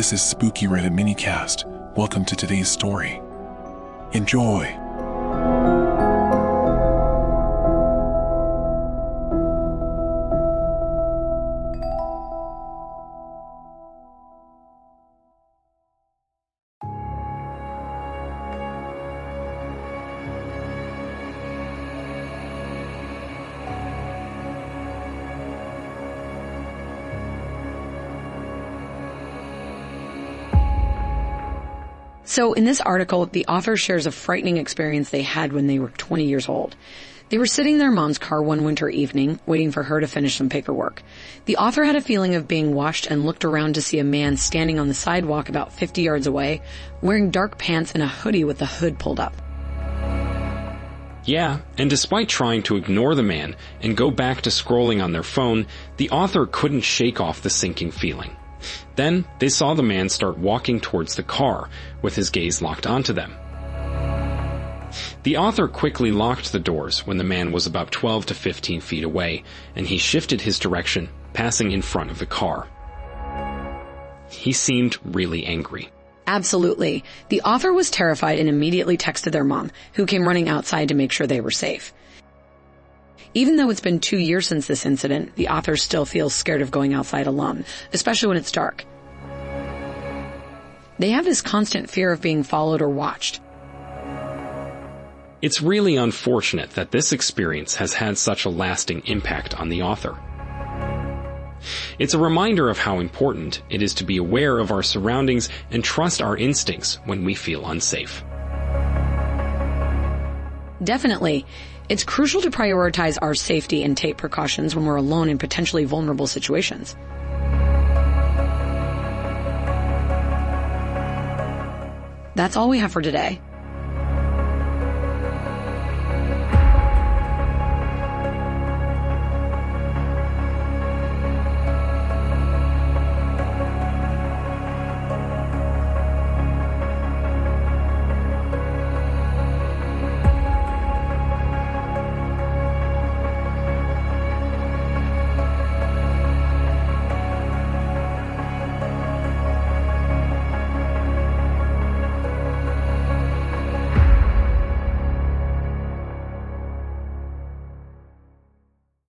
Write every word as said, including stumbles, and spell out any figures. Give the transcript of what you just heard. This is Spooky Reddit minicast. Welcome to today's story. Enjoy. So in this article, the author shares a frightening experience they had when they were twenty years old. They were sitting in their mom's car one winter evening, waiting for her to finish some paperwork. The author had a feeling of being watched and looked around to see a man standing on the sidewalk about fifty yards away, wearing dark pants and a hoodie with the hood pulled up. Yeah, and despite trying to ignore the man and go back to scrolling on their phone, the author couldn't shake off the sinking feeling. Then, they saw the man start walking towards the car, with his gaze locked onto them. The author quickly locked the doors when the man was about twelve to fifteen feet away, and he shifted his direction, passing in front of the car. He seemed really angry. Absolutely. The author was terrified and immediately texted their mom, who came running outside to make sure they were safe. Even though it's been two years since this incident, the author still feels scared of going outside alone, especially when it's dark. They have this constant fear of being followed or watched. It's really unfortunate that this experience has had such a lasting impact on the author. It's a reminder of how important it is to be aware of our surroundings and trust our instincts when we feel unsafe. Definitely. It's crucial to prioritize our safety and take precautions when we're alone in potentially vulnerable situations. That's all we have for today.